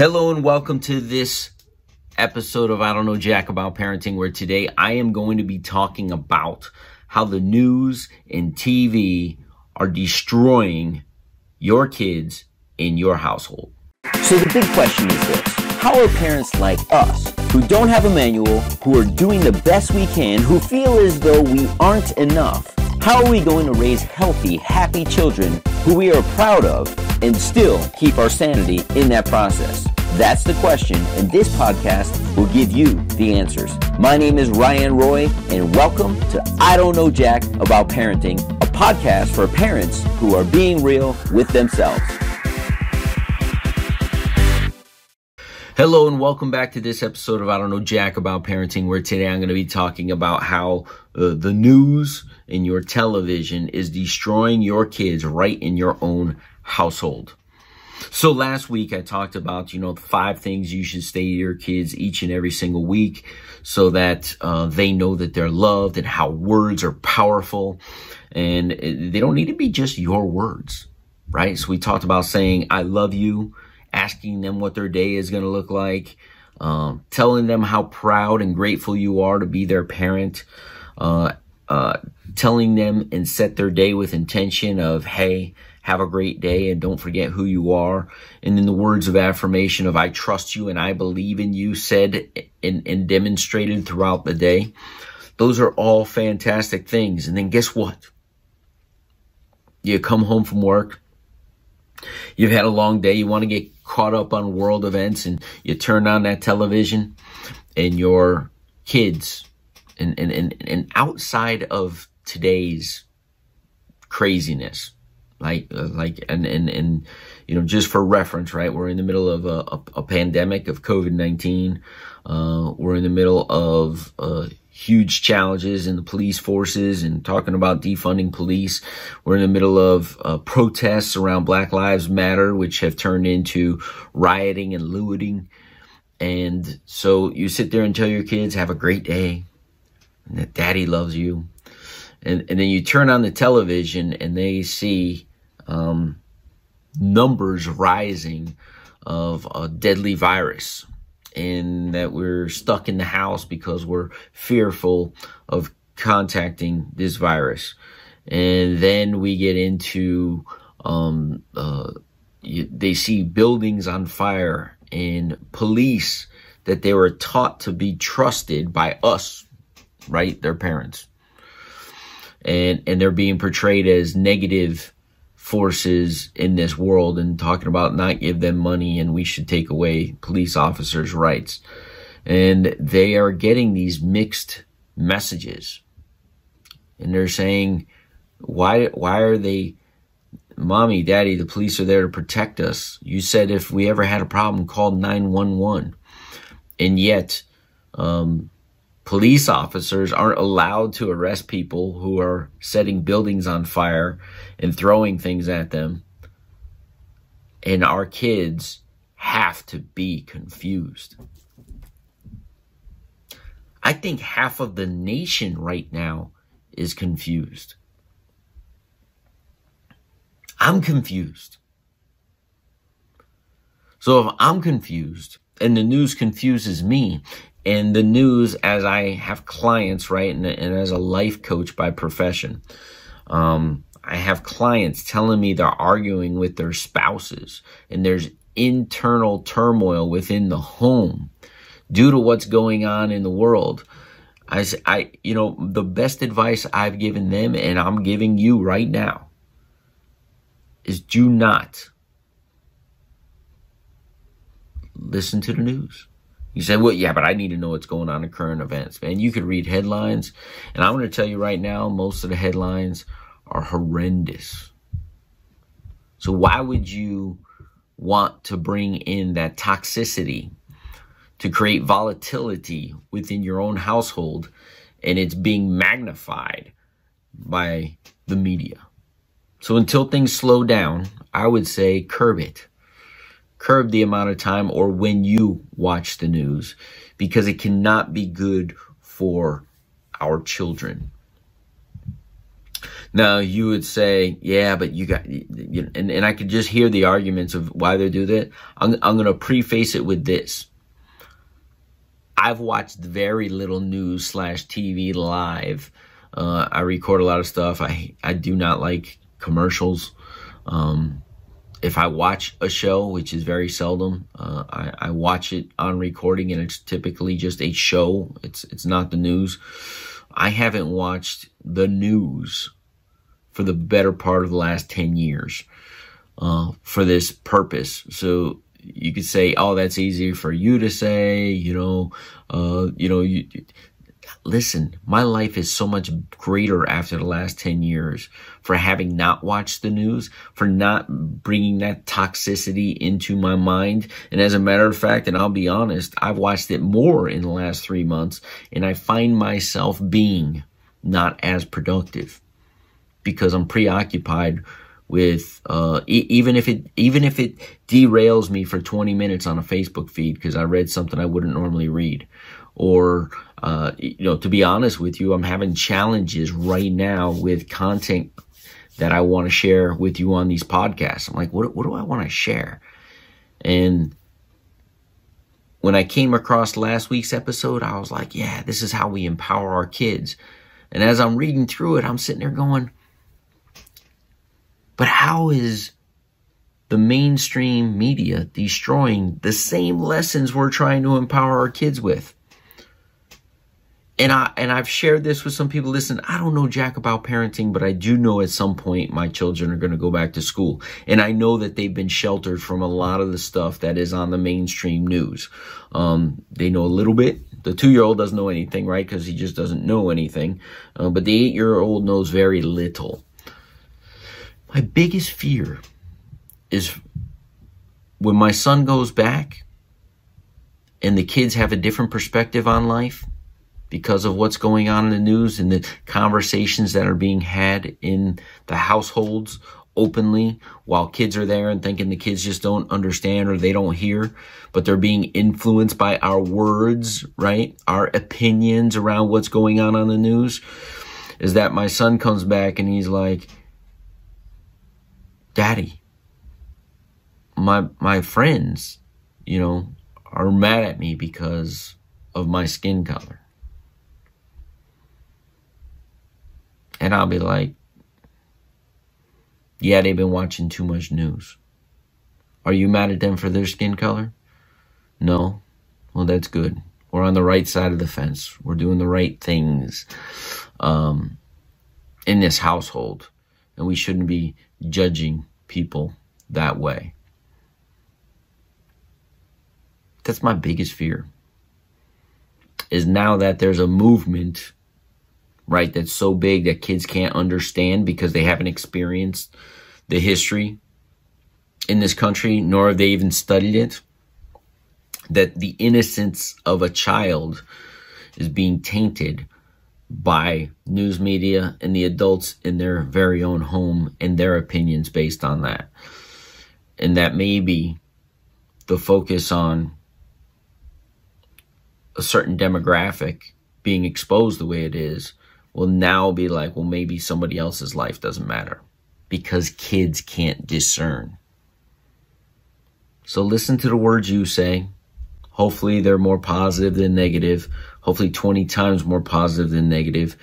Hello and welcome to this episode of I Don't Know Jack About Parenting, where today I am going to be talking about how the news and TV are destroying your kids in your household. So the big question is this: how are parents like us, who don't have a manual, who are doing the best we can, who feel as though we aren't enough, how are we going to raise healthy, happy children who we are proud of and still keep our sanity in that process? That's the question, and this podcast will give you the answers. My name is Ryan Roy, and welcome to I Don't Know Jack About Parenting, a podcast for parents who are being real with themselves. Hello, and welcome back to this episode of I Don't Know Jack About Parenting, where today I'm going to be talking about how the news and your television is destroying your kids right in your own household. So last week I talked about, the 5 things you should say to your kids each and every single week so that they know that they're loved and how words are powerful, and they don't need to be just your words, right? So we talked about saying, I love you, asking them what their day is going to look like, telling them how proud and grateful you are to be their parent, telling them and set their day with intention of, hey, have a great day and don't forget who you are. And then the words of affirmation of, I trust you and I believe in you, said and demonstrated throughout the day. Those are all fantastic things. And then guess what? You come home from work. You've had a long day. You want to get caught up on world events, and you turn on that television, and your kids and outside of today's craziness, just for reference, right? We're in the middle of a pandemic of COVID 19. We're in the middle of huge challenges in the police forces and talking about defunding police. We're in the middle of protests around Black Lives Matter, which have turned into rioting and looting. And so you sit there and tell your kids, have a great day, and that daddy loves you. And then you turn on the television and they see numbers rising of a deadly virus, and that we're stuck in the house because we're fearful of contacting this virus. And then we get into, they see buildings on fire and police that they were taught to be trusted by us, right? Their parents. And they're being portrayed as negative forces in this world, and talking about not give them money and we should take away police officers' rights. And they are getting these mixed messages. And they're saying, why are they, mommy, daddy, the police are there to protect us. You said if we ever had a problem, call 911. And yet, police officers aren't allowed to arrest people who are setting buildings on fire and throwing things at them. And our kids have to be confused. I think half of the nation right now is confused. I'm confused. So if I'm confused and the news confuses me, and the news, as I have clients, right, and as a life coach by profession, I have clients telling me they're arguing with their spouses, and there's internal turmoil within the home due to what's going on in the world. I the best advice I've given them, and I'm giving you right now, is do not listen to the news. You say, well, yeah, but I need to know what's going on in current events. Man, you could read headlines, and I'm going to tell you right now, most of the headlines are horrendous. So why would you want to bring in that toxicity to create volatility within your own household, and it's being magnified by the media? So until things slow down, I would say curb it. Curb the amount of time or when you watch the news, because it cannot be good for our children. Now you would say, yeah, but you got, and I could just hear the arguments of why they do that. I'm going to preface it with this. I've watched very little news / TV live. I record a lot of stuff. I do not like commercials. If I watch a show, which is very seldom, I watch it on recording, and it's typically just a show. It's not the news. I haven't watched the news for the better part of the last 10 years for this purpose. So you could say, oh, that's easier for you to say, listen, my life is so much greater after the last 10 years for having not watched the news, for not bringing that toxicity into my mind. And as a matter of fact, and I'll be honest, I've watched it more in the last 3 months, and I find myself being not as productive because I'm preoccupied with even if it derails me for 20 minutes on a Facebook feed because I read something I wouldn't normally read. Or, to be honest with you, I'm having challenges right now with content that I want to share with you on these podcasts. I'm like, what do I want to share? And when I came across last week's episode, I was like, yeah, this is how we empower our kids. And as I'm reading through it, I'm sitting there going, but how is the mainstream media destroying the same lessons we're trying to empower our kids with? And I've shared this with some people. Listen, I don't know jack about parenting, but I do know at some point my children are going to go back to school. And I know that they've been sheltered from a lot of the stuff that is on the mainstream news. They know a little bit. The 2-year-old doesn't know anything, right? Because he just doesn't know anything. But the 8-year-old knows very little. My biggest fear is when my son goes back and the kids have a different perspective on life, because of what's going on in the news and the conversations that are being had in the households openly while kids are there and thinking the kids just don't understand or they don't hear, but they're being influenced by our words, right? Our opinions around what's going on the news, is that my son comes back and he's like, Daddy, my friends, are mad at me because of my skin color. And I'll be like, yeah, they've been watching too much news. Are you mad at them for their skin color? No? Well, that's good. We're on the right side of the fence. We're doing the right things in this household. And we shouldn't be judging people that way. That's my biggest fear. Is now that there's a movement, right, that's so big that kids can't understand because they haven't experienced the history in this country, nor have they even studied it, that the innocence of a child is being tainted by news media and the adults in their very own home and their opinions based on that. And that maybe the focus on a certain demographic being exposed the way it is will now be like, well, maybe somebody else's life doesn't matter because kids can't discern. So listen to the words you say. Hopefully they're more positive than negative. Hopefully 20 times more positive than negative.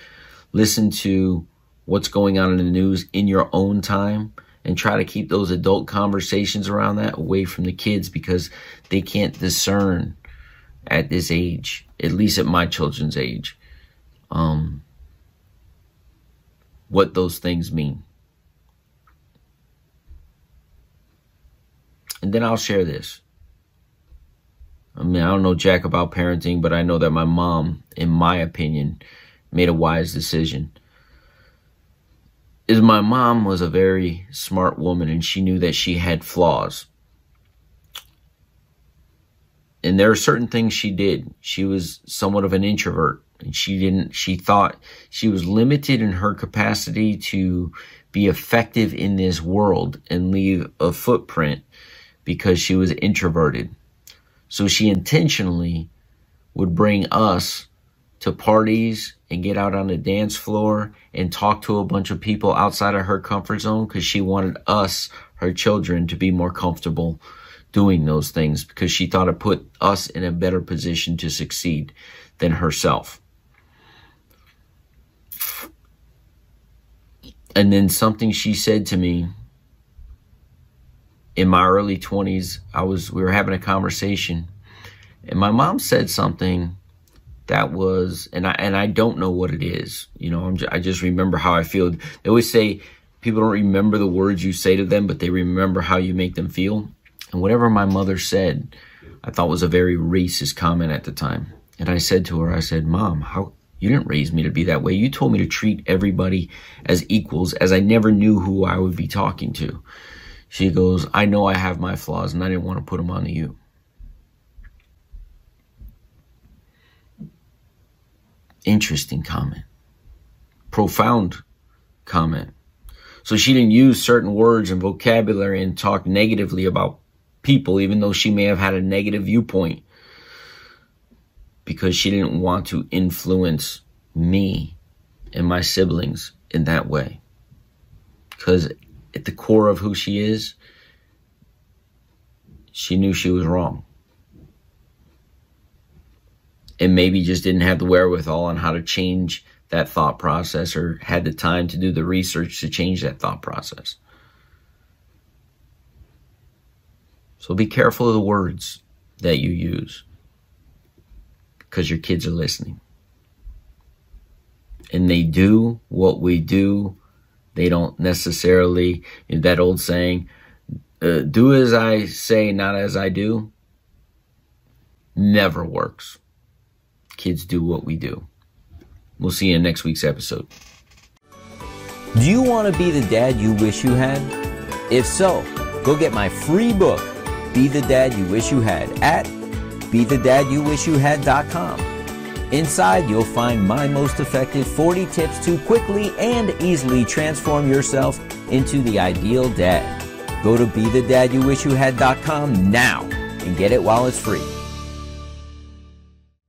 Listen to what's going on in the news in your own time and try to keep those adult conversations around that away from the kids because they can't discern at this age, at least at my children's age. What those things mean. And then I'll share this. I mean, I don't know jack about parenting, but I know that my mom, in my opinion, made a wise decision. Is my mom was a very smart woman, and she knew that she had flaws. And there are certain things she did. She was somewhat of an introvert. And she thought she was limited in her capacity to be effective in this world and leave a footprint because she was introverted. So she intentionally would bring us to parties and get out on the dance floor and talk to a bunch of people outside of her comfort zone because she wanted us, her children, to be more comfortable doing those things because she thought it put us in a better position to succeed than herself. And then something she said to me in my early 20s, we were having a conversation and my mom said something that was, and I don't know what it is. You know, I just remember how I feel. They always say people don't remember the words you say to them, but they remember how you make them feel. And whatever my mother said, I thought was a very racist comment at the time. And I said to her, I said, Mom, you didn't raise me to be that way. You told me to treat everybody as equals, as I never knew who I would be talking to. She goes, I know I have my flaws and I didn't want to put them onto you. Interesting comment. Profound comment. So she didn't use certain words and vocabulary and talk negatively about people, even though she may have had a negative viewpoint, because she didn't want to influence me and my siblings in that way. Because at the core of who she is, she knew she was wrong. And maybe just didn't have the wherewithal on how to change that thought process, or had the time to do the research to change that thought process. So be careful of the words that you use because your kids are listening. And they do what we do. They don't necessarily, that old saying, do as I say, not as I do, never works. Kids do what we do. We'll see you in next week's episode. Do you want to be the dad you wish you had? If so, go get my free book, Be the Dad You Wish You Had, at BeTheDadYouWishYouHad.com. Inside, you'll find my most effective 40 tips to quickly and easily transform yourself into the ideal dad. Go to BeTheDadYouWishYouHad.com now and get it while it's free.